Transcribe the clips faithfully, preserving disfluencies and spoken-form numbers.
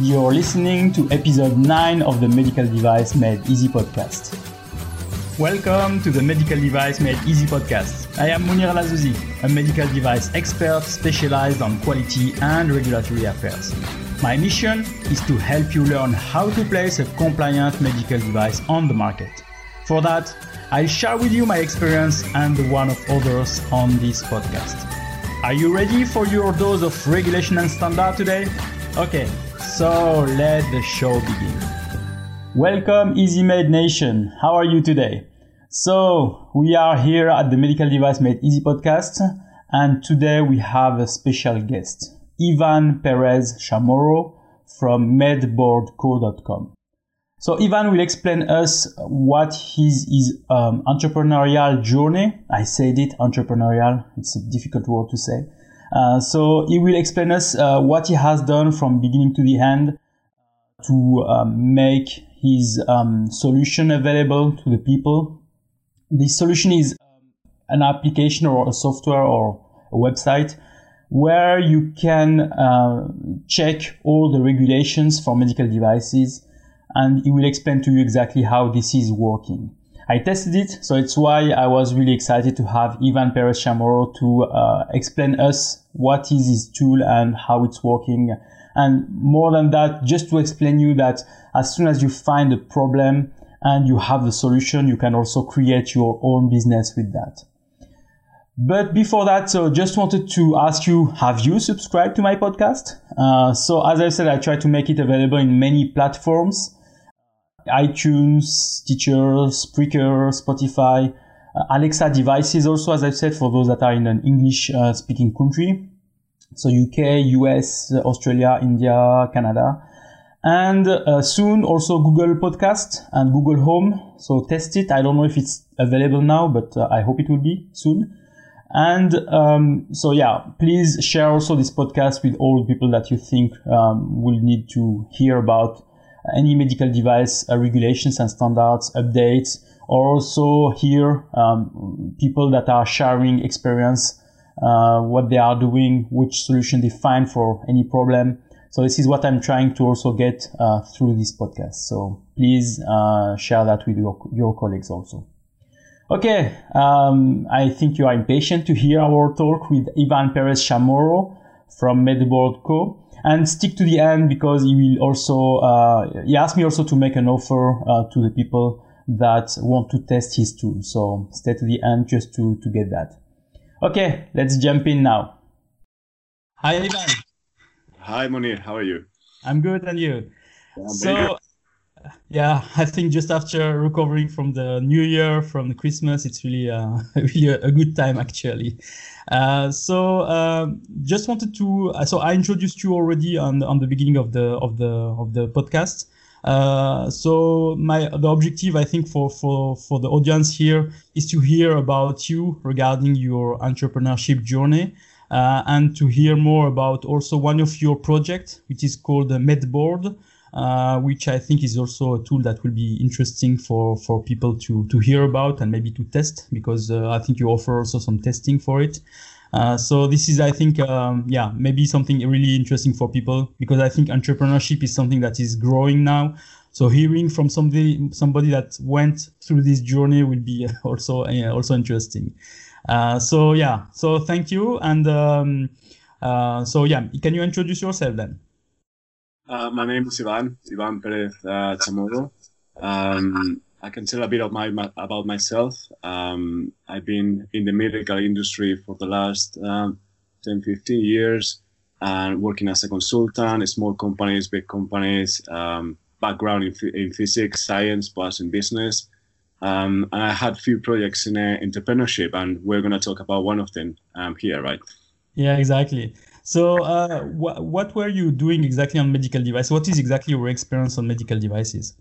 You're listening to episode nine of the Medical Device Made Easy podcast. Welcome to the Medical Device Made Easy podcast. I am Munir Lazouzi, a medical device expert specialized on quality and regulatory affairs. My mission is to help you learn how to place a compliant medical device on the market. For that, I'll share with you my experience and the one of others on this podcast. Are you ready for your dose of regulation and standard today? Okay, so let the show begin. Welcome, Easy Made Nation. How are you today? So, we are here at the Medical Device Made Easy podcast, and today we have a special guest, Ivan Perez Chamorro from medboard co dot com. So Ivan will explain us what his, his um, entrepreneurial journey. I said it, entrepreneurial. It's a difficult word to say. Uh, so he will explain us uh, what he has done from beginning to the end to um, make his um, solution available to the people. The solution is an application or a software or a website where you can uh, check all the regulations for medical devices, and it will explain to you exactly how this is working. I tested it, so it's why I was really excited to have Ivan Perez Chamorro to uh, explain us what is his tool and how it's working. And more than that, just to explain you that as soon as you find a problem and you have the solution, you can also create your own business with that. But before that, so just wanted to ask you, have you subscribed to my podcast? Uh, so as I said, I try to make it available in many platforms. iTunes, Stitcher, Spreaker, Spotify, uh, Alexa devices also, as I've said, for those that are in an English uh, speaking country. So U K, U S, Australia, India, Canada. And uh, soon also Google Podcast and Google Home. So test it. I don't know if it's available now, but uh, I hope it will be soon. And um, so, yeah, please share also this podcast with all people that you think um, will need to hear about any medical device uh, regulations and standards updates, or also hear um, people that are sharing experience, uh, what they are doing, which solution they find for any problem. So this is what I'm trying to also get uh, through this podcast. So please uh, share that with your, your colleagues also. Okay, um, I think you are impatient to hear our talk with Ivan Perez Chamorro from Medboard Co. And stick to the end because he will also, uh, he asked me also to make an offer uh, to the people that want to test his tool. So stay to the end just to, to get that. Okay, let's jump in now. Hi, Ivan. Hi, Munir. How are you? I'm good, and you? Yeah, so. Yeah, I think just after recovering from the New Year, from the Christmas, it's really, uh, really a good time actually. Uh, so uh, just wanted to. So I introduced you already on on the beginning of the of the of the podcast. Uh, so my the objective I think for for for the audience here is to hear about you regarding your entrepreneurship journey. Uh, and to hear more about also one of your projects, which is called the Medboard. Uh, which I think is also a tool that will be interesting for, for people to, to hear about and maybe to test, because uh, I think you offer also some testing for it. Uh, so this is, I think, um, yeah, maybe something really interesting for people, because I think entrepreneurship is something that is growing now. So hearing from somebody somebody that went through this journey will be also uh, also interesting. Uh, so yeah, so thank you. And um, uh, so yeah, can you introduce yourself then? Uh, my name is Ivan, Ivan Perez uh, Chamorro. Um, I can tell a bit of my, my, about myself. Um, I've been in the medical industry for the last um, ten, fifteen years, and working as a consultant, small companies, big companies, um, background in, in physics, science, passion, business. Um, and I had a few projects in uh, entrepreneurship, and we're going to talk about one of them um, here, right? Yeah, exactly. So uh, wh- what were you doing exactly on medical devices? What is exactly your experience on medical devices?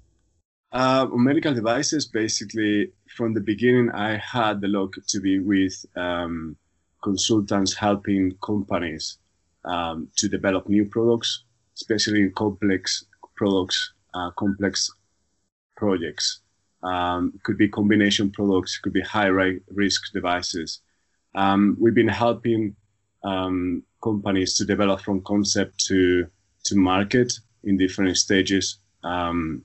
Uh, on medical devices, basically, from the beginning, I had the luck to be with um, consultants helping companies um, to develop new products, especially in complex products, uh, complex projects. Um, could be combination products, could be high-risk devices. Um, we've been helping Um, companies to develop from concept to to market in different stages. Um,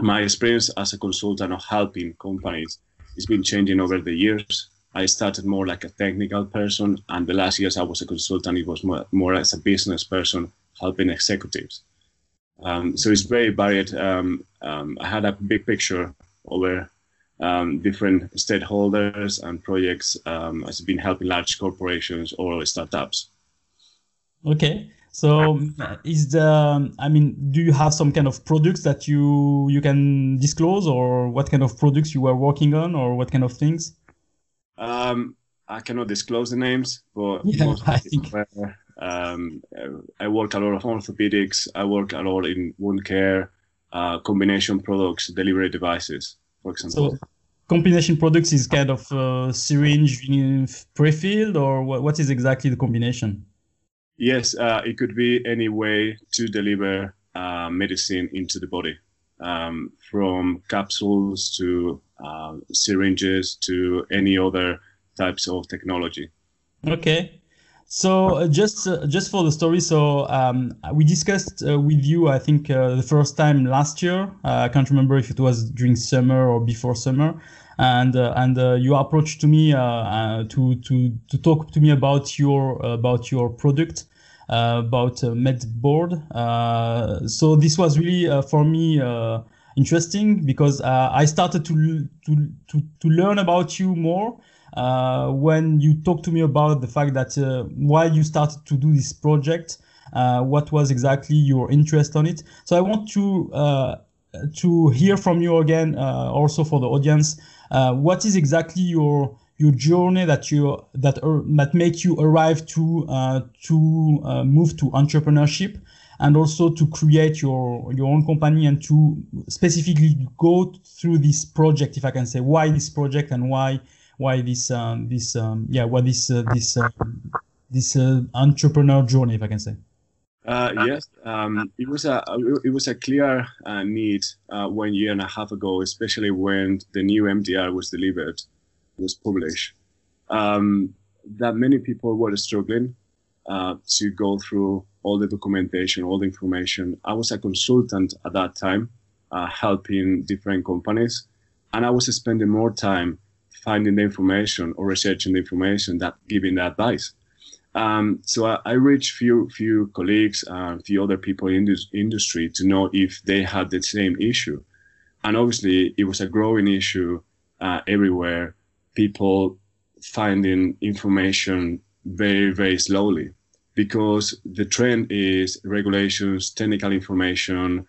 my experience as a consultant of helping companies has been changing over the years. I started more like a technical person, and the last years I was a consultant, it was more, more as a business person helping executives. Um, so it's very varied. Um, um, I had a big picture over um, different stakeholders and projects. Um, I've been helping large corporations or startups. Okay. So is the, I mean, do you have some kind of products that you, you can disclose, or what kind of products you were working on, or what kind of things? Um, I cannot disclose the names, but yeah, most I think were, um, I work a lot of orthopedics. I work a lot in wound care, uh, combination products, delivery devices, for example. So combination products is kind of uh, syringe pre-filled, or what, what is exactly the combination? Yes, uh, it could be any way to deliver uh, medicine into the body, um, from capsules to uh, syringes to any other types of technology. Okay, so uh, just uh, just for the story, so um, we discussed uh, with you, I think, uh, the first time last year. Uh, I can't remember if it was during summer or before summer. And uh, and uh, you approached to me uh, uh, to to to talk to me about your uh, about your product, uh, about uh, Medboard. Uh, so this was really uh, for me uh, interesting, because uh, I started to to to to learn about you more uh, when you talked to me about the fact that uh, why you started to do this project, uh, what was exactly your interest on it. So I want to uh, to hear from you again, uh, also for the audience. Uh, what is exactly your your journey that you that er, that make you arrive to uh, to uh, move to entrepreneurship, and also to create your your own company, and to specifically go through this project, if I can say, why this project and why why this um, this um, yeah what this uh, this uh, this uh, entrepreneur journey, if I can say. Uh, yes, um, it was a it was a clear uh, need uh, one year and a half ago, especially when the new M D R was delivered, was published. Um, that many people were struggling uh, to go through all the documentation, all the information. I was a consultant at that time, uh, helping different companies, and I was spending more time finding the information or researching the information than giving the advice. Um, so I, I reached few few colleagues, uh, few other people in this industry to know if they had the same issue, and obviously it was a growing issue uh, everywhere. People finding information very very slowly, because the trend is regulations, technical information,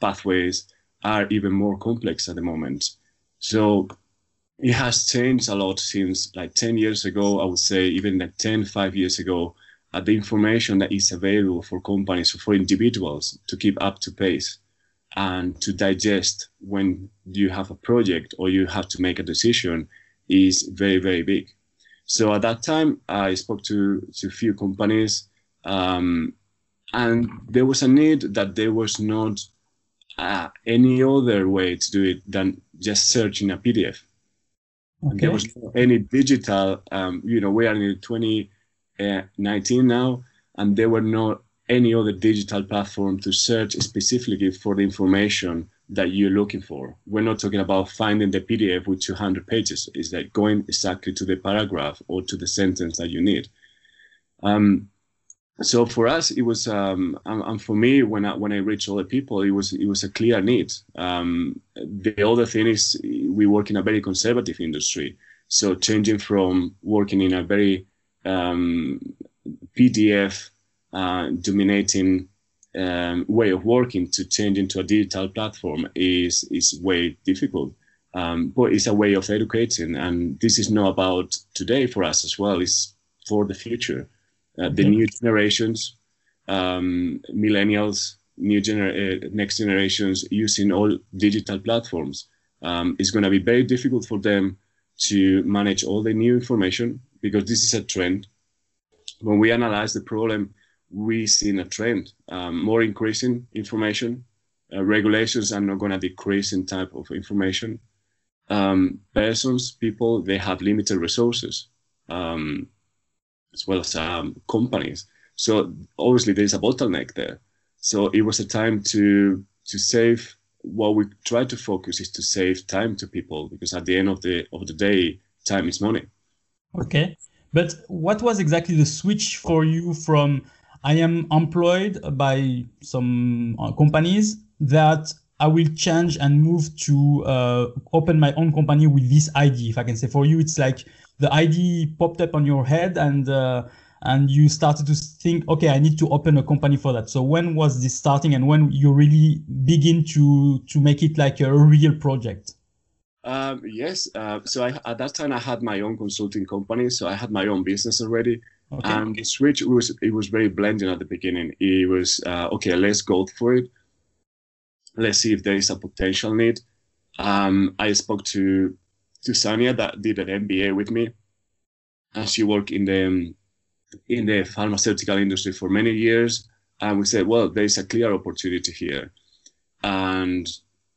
pathways are even more complex at the moment. So it has changed a lot since like ten years ago, I would say, even like ten, five years ago, uh, the information that is available for companies, for individuals to keep up to pace and to digest when you have a project or you have to make a decision is very, very big. So at that time, I spoke to a few companies, um, and there was a need that there was not uh, any other way to do it than just searching a P D F. Okay. There was no any digital, um, you know, we are in twenty nineteen now, and there were no any other digital platform to search specifically for the information that you're looking for. We're not talking about finding the P D F with two hundred pages. It's like going exactly to the paragraph or to the sentence that you need. Um, so for us, it was, um, and, and for me, when I when I reached all the people, it was it was a clear need. Um, the other thing is we work in a very conservative industry, so changing from working in a very um, P D F uh, dominating um, way of working to change into a digital platform is is way difficult. Um, but it's a way of educating, and this is not about today for us as well. It's for the future. Uh, the new generations, um, millennials, new gener uh, next generations using all digital platforms. Um, it's going to be very difficult for them to manage all the new information, because this is a trend. When we analyze the problem, we see a trend, um, more increasing information. Uh, regulations are not going to decrease in type of information. Um, persons, people, they have limited resources. Um, as well as um, companies. So obviously there's a bottleneck there. So it was a time to to save. What we try to focus is to save time to people, because at the end of the of the day, time is money. Okay, but what was exactly the switch for you from I am employed by some companies that I will change and move to uh, open my own company with this idea, if I can say? For you, it's like the idea popped up on your head and uh, and you started to think, okay, I need to open a company for that. So when was this starting, and when you really begin to to make it like a real project? Um, yes. Uh, so I, at that time, I had my own consulting company. So I had my own business already. Okay. And the switch was, it was very blending at the beginning. It was, uh, okay, let's go for it. Let's see if there is a potential need. Um, I spoke to, to Sania that did an M B A with me, and she worked in the, in the pharmaceutical industry for many years. And we said, well, there is a clear opportunity here. And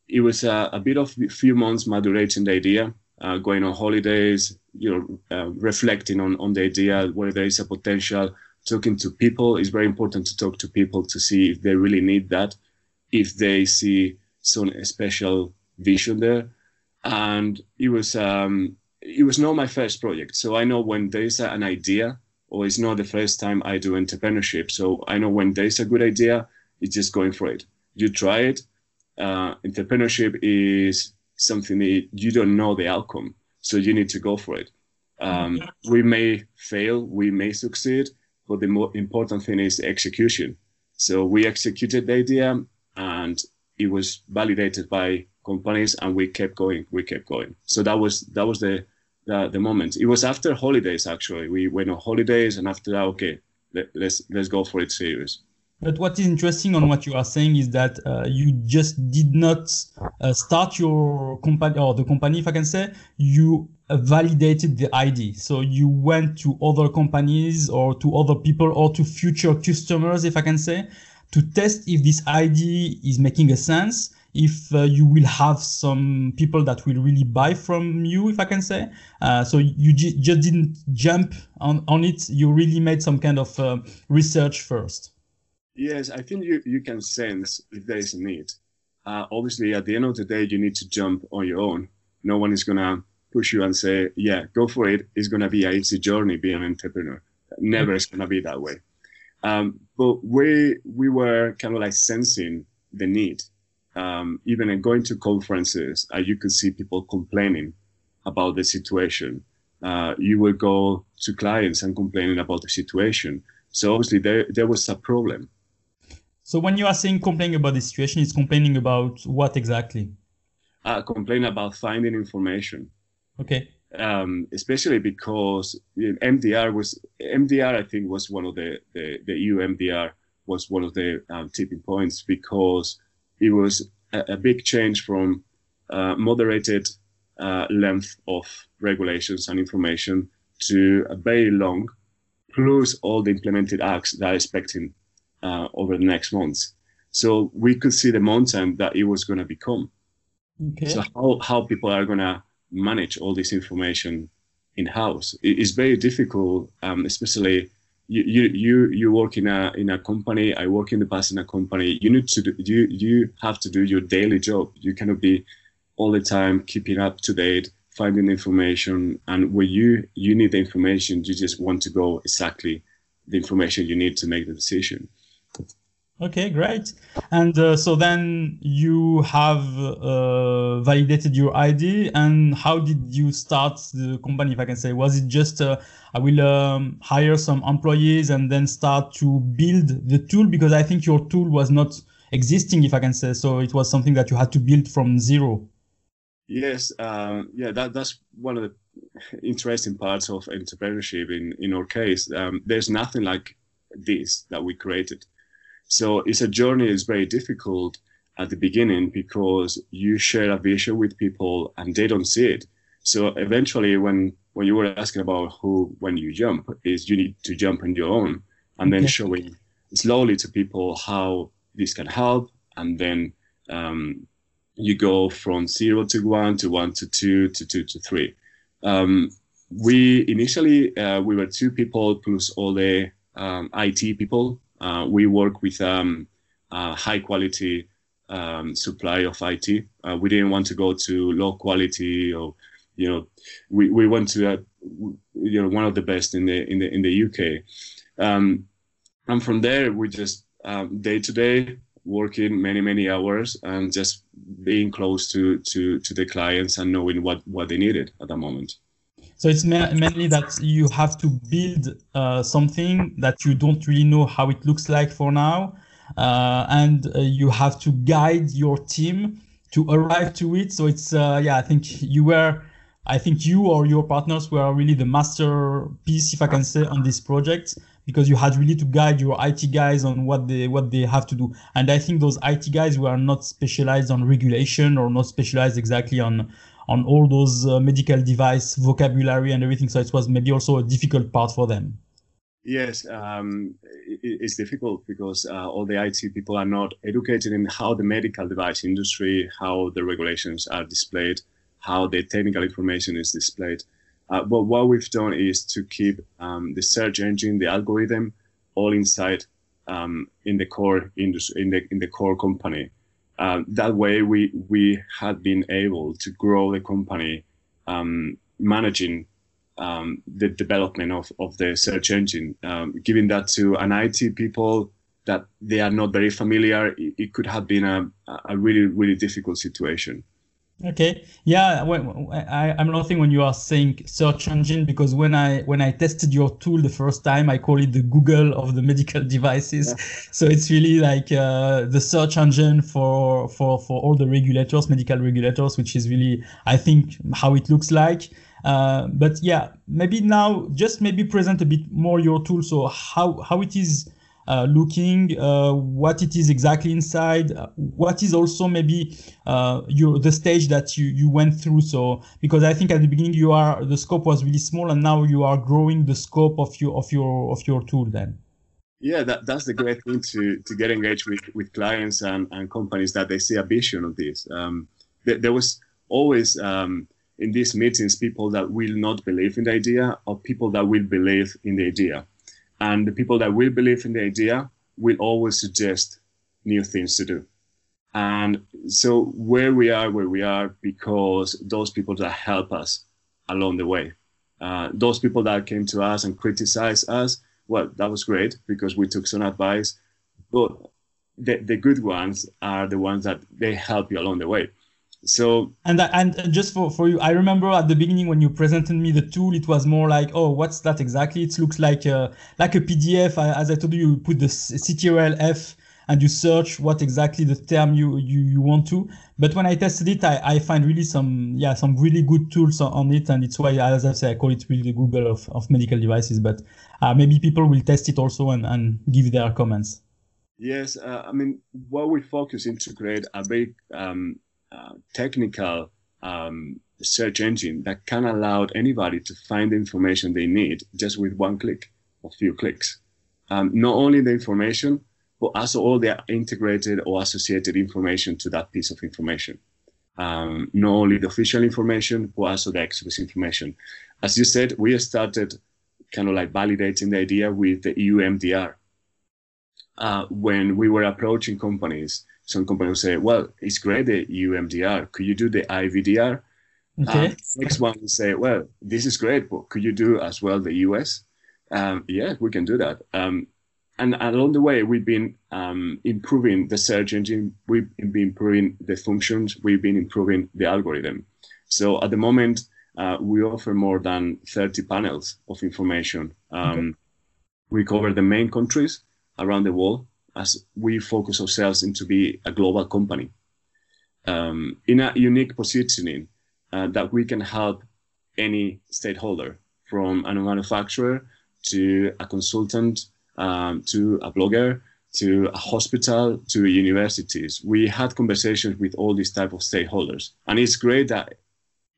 it was a, a bit of a few months madurating the idea, uh, going on holidays, you know, uh, reflecting on, on the idea, where there is a potential, talking to people. It's very important to talk to people to see if they really need that, if they see some special vision there. And it was, um, it was not my first project. So I know when there is an idea, or it's not the first time I do entrepreneurship. So I know when there is a good idea, it's just going for it. You try it. Uh, entrepreneurship is something that you don't know the outcome, so you need to go for it. Um, we may fail, we may succeed, but the more important thing is execution. So we executed the idea, and it was validated by companies, and we kept going, we kept going. So that was that was the the, the moment. It was after holidays, actually. We went on holidays, and after that, okay, let, let's let's go for it serious. But what is interesting on what you are saying is that uh, you just did not uh, start your company, or the company, if I can say, you validated the idea. So you went to other companies, or to other people, or to future customers, if I can say, to test if this idea is making a sense, if uh, you will have some people that will really buy from you, if I can say. Uh, so you just didn't jump on, on it. You really made some kind of uh, research first. Yes, I think you, you can sense if there is a need. Uh, obviously, at the end of the day, you need to jump on your own. No one is going to push you and say, yeah, go for it. It's going to be an easy journey being an entrepreneur. Never is going to be that way. Um, but we, we were kind of like sensing the need. Um, even in going to conferences, uh, you could see people complaining about the situation. Uh, you will go to clients and complaining about the situation. So obviously, there, there was a problem. So when you are saying complaining about the situation, it's complaining about what exactly? Uh, complain about finding information. Okay. Um, especially because M D R was, M D R I think was one of the, the, the E U M D R was one of the um, tipping points, because it was a, a big change from uh, moderated uh, length of regulations and information to a very long, plus all the implemented acts that are expecting Uh, over the next months. So we could see the mountain that it was going to become. Okay. So how, how people are going to manage all this information in-house is very difficult, um, especially you, you you you work in a in a company. I work in the past in a company. You need to do, you you have to do your daily job. You cannot be all the time keeping up to date, finding information, and when you you need the information, you just want to go exactly the information you need to make the decision. Okay, great. And uh, so then you have uh, validated your idea, and how did you start the company, if I can say? Was it just, uh, I will um, hire some employees and then start to build the tool? Because I think your tool was not existing, if I can say, so it was something that you had to build from zero. Yes, uh, yeah, that, that's one of the interesting parts of entrepreneurship in, in our case. Um, there's nothing like this that we created. So it's a journey. It's very difficult at the beginning because you share a vision with people and they don't see it. So eventually when, when you were asking about who, when you jump, is you need to jump on your own and then showing slowly to people how this can help. And then um, you go from zero to one, to one to two, to two to three. Um, we initially, uh, we were two people plus all the um, I T people. Uh, we work with um, uh, high quality um, supply of I T. Uh, we didn't want to go to low quality, or you know, we we went to uh, you know one of the best in the in the in the U K. Um, and from there, we just um, day to day working many many hours and just being close to to to the clients and knowing what what they needed at the moment. So it's ma- mainly that you have to build uh, something that you don't really know how it looks like for now, uh, and uh, you have to guide your team to arrive to it. So it's uh, yeah, I think you were, I think you or your partners were really the masterpiece, if I can say, on this project, because you had really to guide your I T guys on what they what they have to do. And I think those I T guys were not specialized on regulation or not specialized exactly on. on all those uh, medical device vocabulary and everything. So it was maybe also a difficult part for them. Yes, um, it, it's difficult because uh, all the I T people are not educated in how the medical device industry, how the regulations are displayed, how the technical information is displayed. Uh, but what we've done is to keep um, the search engine, the algorithm, all inside um, in the core industry, in the in the core company. Uh, that way, we we had been able to grow the company, um, managing um, the development of, of the search engine, um, giving that to an I T people that they are not very familiar. It, it could have been a, a really, really difficult situation. Okay. Yeah, well, I, I'm laughing when you are saying search engine, because when I when I tested your tool the first time, I call it the Google of the medical devices. Yeah. So it's really like uh, the search engine for, for, for all the regulators, medical regulators, which is really, I think, how it looks like. Uh, but yeah, maybe now just maybe present a bit more your tool. So how, how it is Uh, looking, uh, what it is exactly inside, uh, what is also maybe uh, your the stage that you, you went through. So because I think at the beginning you are the scope was really small, and now you are growing the scope of your of your of your tool. Then, yeah, that, that's the great thing to to get engaged with, with clients and, and companies that they see a vision of this. Um, th- there was always um, in these meetings people that will not believe in the idea, or people that will believe in the idea. And the people that will believe in the idea will always suggest new things to do. And so where we are, where we are, because those people that help us along the way, uh, those people that came to us and criticized us, well, that was great because we took some advice. But the, the good ones are the ones that they help you along the way. So and and just for, for you, I remember at the beginning when you presented me the tool, it was more like, oh, what's that exactly? It looks like a, like a P D F. As I told you, you put the C T R L F and you search what exactly the term you, you, you want to. But when I tested it, I, I find really some yeah some really good tools on it, and it's why, as I say, I call it really the Google of, of medical devices. But uh, maybe people will test it also and, and give their comments. Yes, uh, I mean, what we focus in to create a big um, Uh, technical um, search engine that can allow anybody to find the information they need just with one click or few clicks. Um, not only the information, but also all the integrated or associated information to that piece of information. Um, not only the official information, but also the express information. As you said, we started kind of like validating the idea with the E U M D R. Uh, when we were approaching companies, some companies would say, well, it's great, the E U M D R. Could you do the I V D R? Okay. Um, next one will say, well, this is great, but could you do as well the U S? Um, yeah, we can do that. Um, and along the way, we've been um, improving the search engine. We've been improving the functions. We've been improving the algorithm. So at the moment, uh, we offer more than thirty panels of information. Um, okay. We cover the main countries around the world, as we focus ourselves into be a global company um, in a unique positioning uh, that we can help any stakeholder, from a manufacturer to a consultant, um, to a blogger, to a hospital, to universities. We had conversations with all these type of stakeholders, and it's great that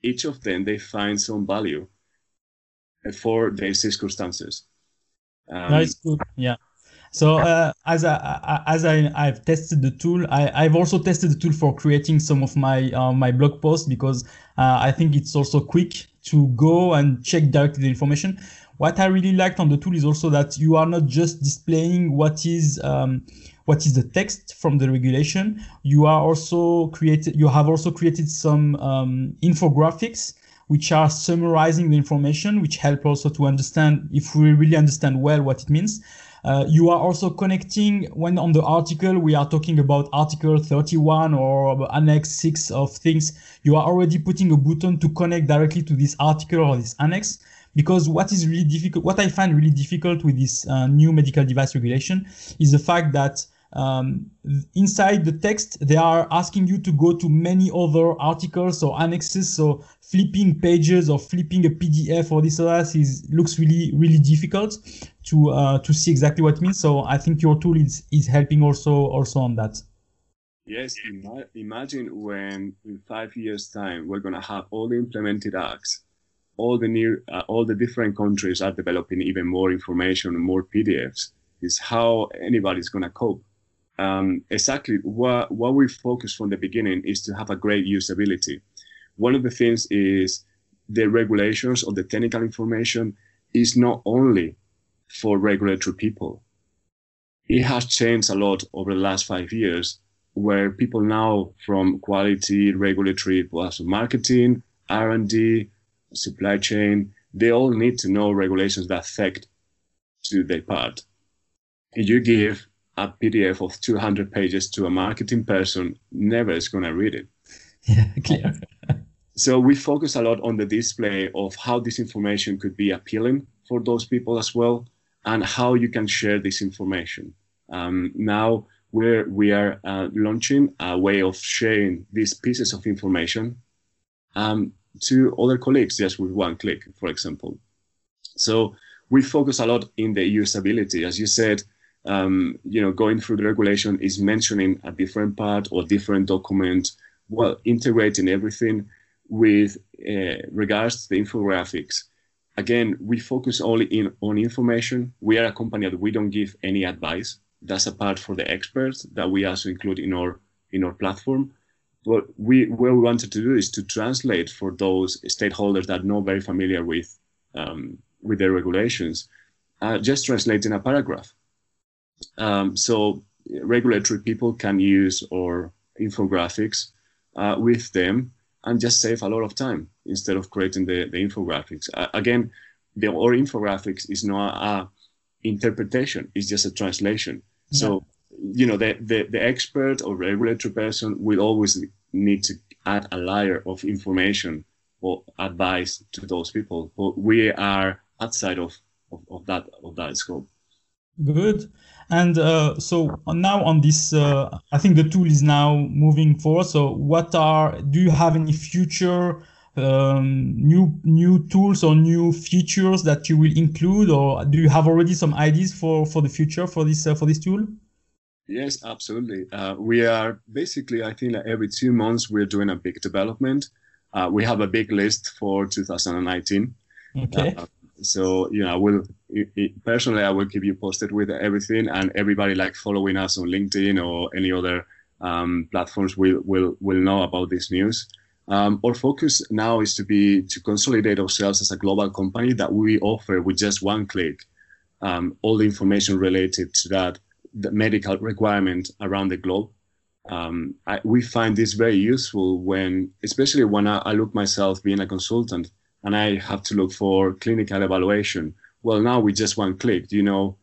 each of them, they find some value for their circumstances. Um, no, it's good, yeah. So uh, as I, as I I've tested the tool, I, I've also tested the tool for creating some of my uh, my blog posts, because uh, I think it's also quick to go and check directly the information. What I really liked on the tool is also that you are not just displaying what is um, what is the text from the regulation. You are also created. You have also created some um, infographics which are summarizing the information, which help also to understand if we really understand well what it means. Uh, you are also connecting, when on the article we are talking about Article thirty-one or Annex six of things, you are already putting a button to connect directly to this article or this annex. Because what is really difficult, what I find really difficult with this uh, new medical device regulation is the fact that um, inside the text, they are asking you to go to many other articles or annexes. So flipping pages or flipping a P D F or this or that is, looks really, really difficult to uh, to see exactly what it means. So I think your tool is, is helping also, also on that. Yes, ima- imagine when in five years' time, we're going to have all the implemented acts. All the new, uh, all the different countries are developing even more information, more P D Fs. Is how anybody's gonna cope. Um, exactly what what we focus from the beginning is to have a great usability. One of the things is the regulations or the technical information is not only for regulatory people. It has changed a lot over the last five years, where people now from quality, regulatory, plus marketing, R and D. Supply chain, they all need to know regulations that affect to their part. If you give a P D F of two hundred pages to a marketing person, never is going to read it. Yeah, clear. So we focus a lot on the display of how this information could be appealing for those people as well, and how you can share this information. Um, now we're, we are uh, launching a way of sharing these pieces of information um, to other colleagues just with one click, for example. So we focus a lot in the usability. As you said, um, you know, going through the regulation is mentioning a different part or different document, well, integrating everything with uh, regards to the infographics. Again, we focus only in on information. We are a company that we don't give any advice. That's a part for the experts that we also include in our in our platform. What we, what we wanted to do is to translate for those stakeholders that are not very familiar with um, with their regulations, uh, just translating a paragraph. Um, so regulatory people can use our infographics uh, with them and just save a lot of time instead of creating the, the infographics. Uh, again, the, our infographics is not an interpretation, it's just a translation. Yeah. So, you know, the, the, the expert or regulatory person will always need to add a layer of information or advice to those people. But we are outside of, of, of that of that scope. Good. And uh, so now on this, uh, I think the tool is now moving forward. So what are, do you have any future um, new new tools or new features that you will include, or do you have already some ideas for, for the future for this uh, for this tool? Yes, absolutely. Uh, we are basically, I think, like every two months we're doing a big development. Uh, we have a big list for two thousand nineteen. Okay. Uh, so, you know, I will it, it, personally, I will keep you posted with everything, and everybody like following us on LinkedIn or any other um, platforms will will will know about this news. Um, our focus now is to be to consolidate ourselves as a global company that we offer with just one click um, all the information related to that. The medical requirement around the globe. Um, I, we find this very useful when, especially when I, I look myself being a consultant and I have to look for clinical evaluation. Well, now with just one click, you know,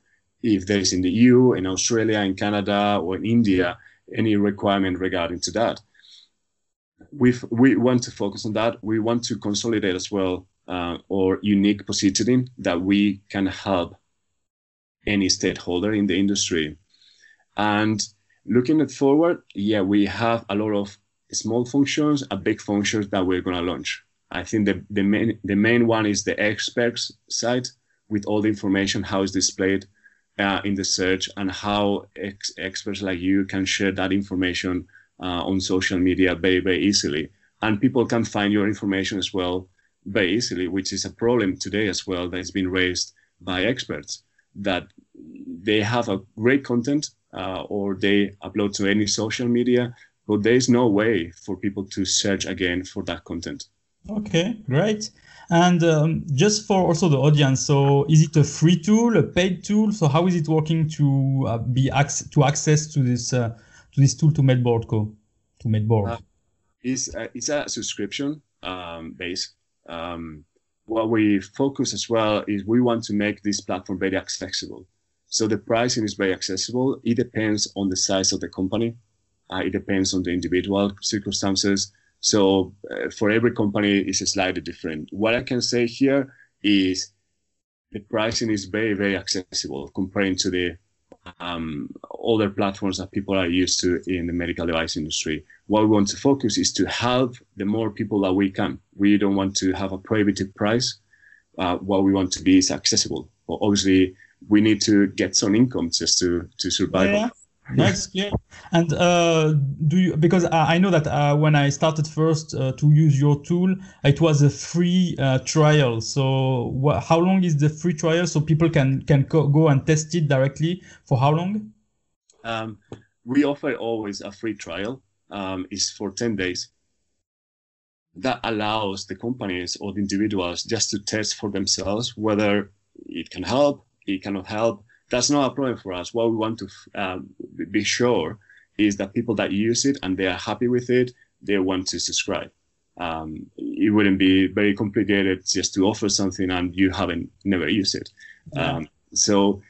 if there is in the E U, in Australia, in Canada, or in India, any requirement regarding to that. We've, we want to focus on that. We want to consolidate as well uh, our unique positioning that we can help any stakeholder in the industry. And looking at forward, yeah, we have a lot of small functions, a big functions that we're gonna launch. I think the, the main the main one is the experts site with all the information, how it's displayed uh, in the search and how ex experts like you can share that information uh, on social media very, very easily. And people can find your information as well very easily, which is a problem today as well that's been raised by experts. That they have a great content uh, or they upload to any social media, but there is no way for people to search again for that content. Okay, great. And um, just for also the audience, so is it a free tool, a paid tool? So how is it working to uh, be ac to access to this uh, to this tool to Medboard Co, to Medboard? Uh, it's a, it's a subscription um, base. Um, what we focus as well is we want to make this platform very accessible. So the pricing is very accessible. It depends on the size of the company. Uh, it depends on the individual circumstances. So uh, for every company, it's slightly different. What I can say here is the pricing is very, very accessible comparing to the um, other platforms that people are used to in the medical device industry. What we want to focus is to help the more people that we can. We don't want to have a prohibitive price. Uh, what we want to be is accessible. Well, obviously, we need to get some income just to, to survive. Yeah. That's clear. And uh, do you, because I, I know that uh, when I started first uh, to use your tool, it was a free uh, trial. So wh how long is the free trial? So people can can go and test it directly. For how long? Um, we offer always a free trial. Um, it's for ten days. That allows the companies or the individuals just to test for themselves whether it can help, it cannot help. That's not a problem for us. What we want to uh, be sure is that people that use it and they are happy with it, they want to subscribe. Um, it wouldn't be very complicated just to offer something and you haven't never used it. Yeah. Um, so,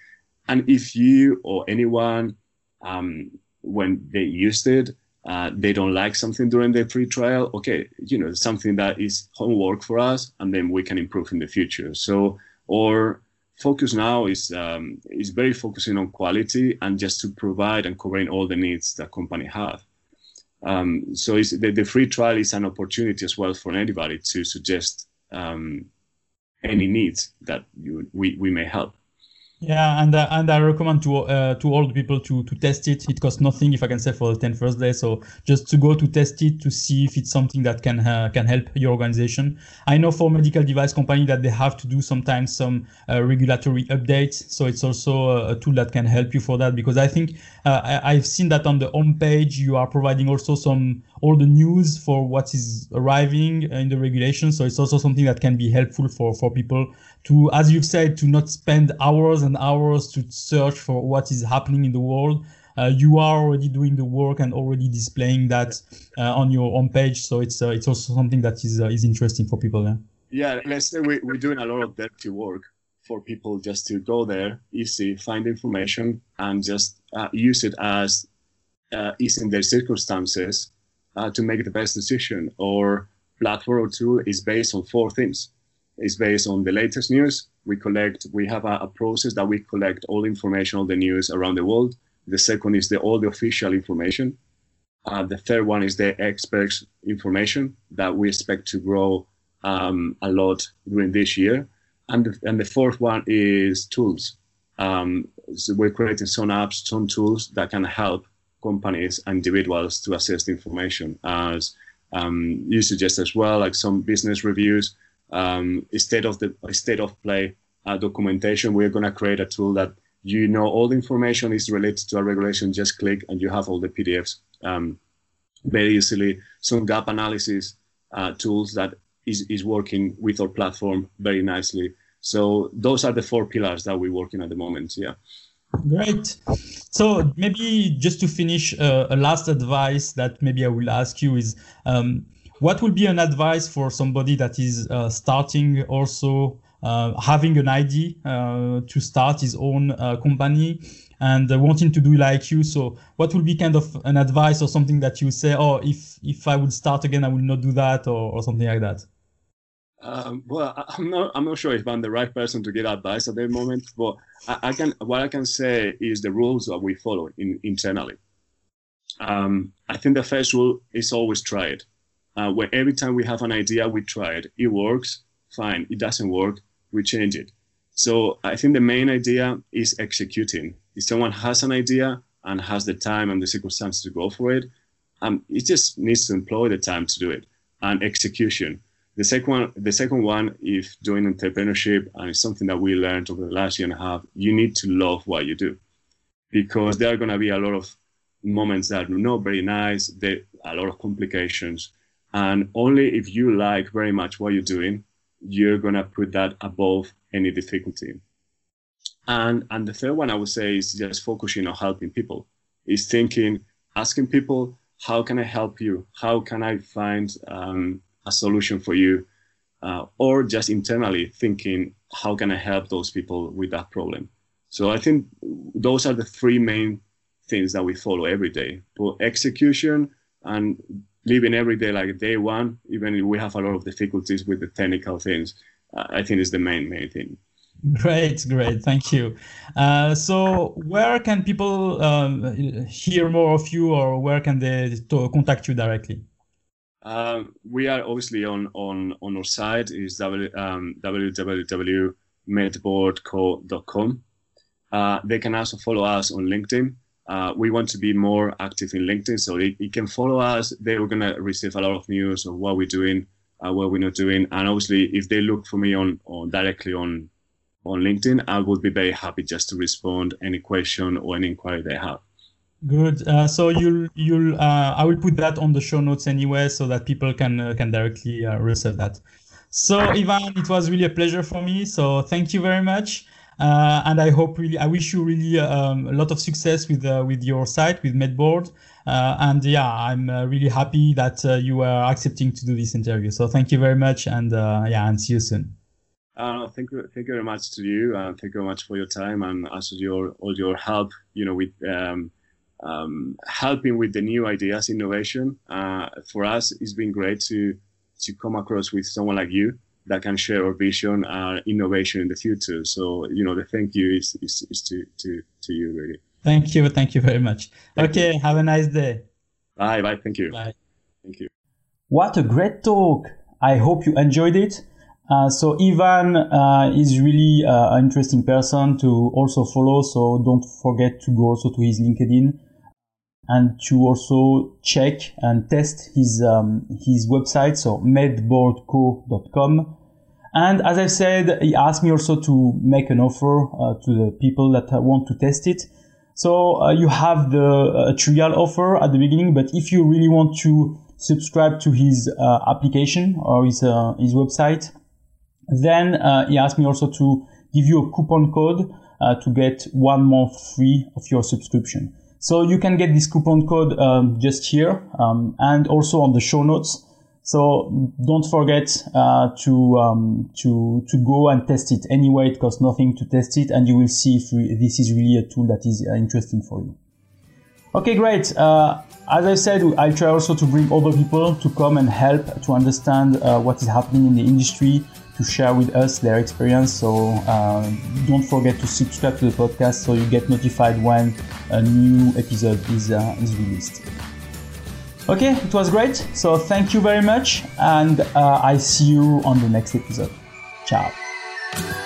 and if you or anyone, um, when they used it, uh, they don't like something during the free trial, okay, you know, something that is homework for us and then we can improve in the future. So, or... focus now is um, is very focusing on quality and just to provide and covering all the needs that company have. Um, so it's, the, the free trial is an opportunity as well for anybody to suggest um, any needs that you, we we may help. Yeah, and uh, and I recommend to uh, to all the people to to test it. It costs nothing, if I can say, for the ten first days. So just to go to test it to see if it's something that can uh, can help your organization. I know for medical device company that they have to do sometimes some uh, regulatory updates. So it's also a tool that can help you for that, because I think uh, I, I've seen that on the homepage you are providing also some all the news for what is arriving in the regulation. So it's also something that can be helpful for for people to, as you've said, to not spend hours and hours to search for what is happening in the world. Uh, you are already doing the work and already displaying that uh, on your own page, so it's uh, it's also something that is uh, is interesting for people. Yeah, yeah. Let's say we, we're doing a lot of dirty work for people just to go there, easy, find information, and just uh, use it as uh, is in their circumstances uh, to make the best decision. Or platform or tool is based on four things. It's based on the latest news. We collect, we have a, a process that we collect all information, all the news around the world. The second is the, all the official information. Uh, the third one is the experts information that we expect to grow um, a lot during this year. And the, and the fourth one is tools. Um, so we're creating some apps, some tools that can help companies and individuals to access the information. As um, you suggest as well, like some business reviews, um state of the state of play uh, documentation. We're going to create a tool that, you know, all the information is related to a regulation, just click and you have all the P D Fs um very easily. Some gap analysis uh tools that is is working with our platform very nicely. So those are the four pillars that we're working at the moment. Yeah. Great. So maybe just to finish, uh, a last advice that maybe I will ask you is, um what would be an advice for somebody that is uh, starting, also uh, having an idea uh, to start his own uh, company and uh, wanting to do like you? So what would be kind of an advice or something that you say, oh, if, if I would start again, I would not do that, or, or something like that? Um, well, I'm not, I'm not sure if I'm the right person to give advice at the moment, but I, I can, what I can say is the rules that we follow in, internally. Um, I think the first rule is always try it. Uh, where every time we have an idea, we try it. It works, fine. It doesn't work, we change it. So I think the main idea is executing. If someone has an idea and has the time and the circumstances to go for it, um, it just needs to employ the time to do it and execution. The second one, the second one, if doing entrepreneurship, and it's something that we learned over the last year and a half, you need to love what you do, because there are going to be a lot of moments that are not very nice. There are a lot of complications. And only if you like very much what you're doing, you're going to put that above any difficulty. And, and the third one I would say is just focusing on helping people. It's thinking, asking people, how can I help you? How can I find um, a solution for you? Uh, or just internally thinking, how can I help those people with that problem? So I think those are the three main things that we follow every day. For execution and living every day like day one, even if we have a lot of difficulties with the technical things, uh, I think is the main, main thing. Great, great. Thank you. Uh, so where can people um, hear more of you, or where can they contact you directly? Uh, we are obviously on, on, on our site, is um, w w w dot medboard co dot com. Uh, they can also follow us on LinkedIn. Uh, we want to be more active in LinkedIn, so they, they can follow us. They're going to receive a lot of news of what we're doing, uh, what we're not doing. And obviously, if they look for me on, on directly on on LinkedIn, I would be very happy just to respond any question or any inquiry they have. Good. Uh, so you'll you'll uh, I will put that on the show notes anyway, so that people can uh, can directly uh, receive that. So Ivan, it was really a pleasure for me. So thank you very much. Uh, and I hope really, I wish you really um, a lot of success with uh, with your site, with Medboard. Uh, and yeah, I'm uh, really happy that uh, you are accepting to do this interview. So thank you very much, and uh, yeah, and see you soon. Uh, thank you, thank you very much to you, and uh, thank you very much for your time and also your all your help. You know, with um, um, helping with the new ideas, innovation. Uh, for us, it's been great to to come across with someone like you that can share our vision, our innovation in the future. So, you know, the thank you is, is, is to, to, to you, really. Thank you. Thank you very much. Thank okay. You. Have a nice day. Bye. Bye. Thank you. Bye. Thank you. What a great talk. I hope you enjoyed it. Uh, so Ivan uh, is really uh, an interesting person to also follow. So don't forget to go also to his LinkedIn and to also check and test his um, his website, so medboard co dot com. And as I said, he asked me also to make an offer uh, to the people that want to test it. So uh, you have the uh, trial offer at the beginning, but if you really want to subscribe to his uh, application or his uh, his website, then uh, he asked me also to give you a coupon code uh, to get one month free of your subscription. So you can get this coupon code um, just here um, and also on the show notes. So don't forget uh, to um, to to go and test it. Anyway, it costs nothing to test it, and you will see if we, this is really a tool that is uh, interesting for you. Okay, great. Uh, as I said, I'll try also to bring other people to come and help to understand uh, what is happening in the industry, to share with us their experience. So uh, don't forget to subscribe to the podcast so you get notified when a new episode is, uh, is released. Okay, it was great. So thank you very much, and uh, I see you on the next episode. Ciao.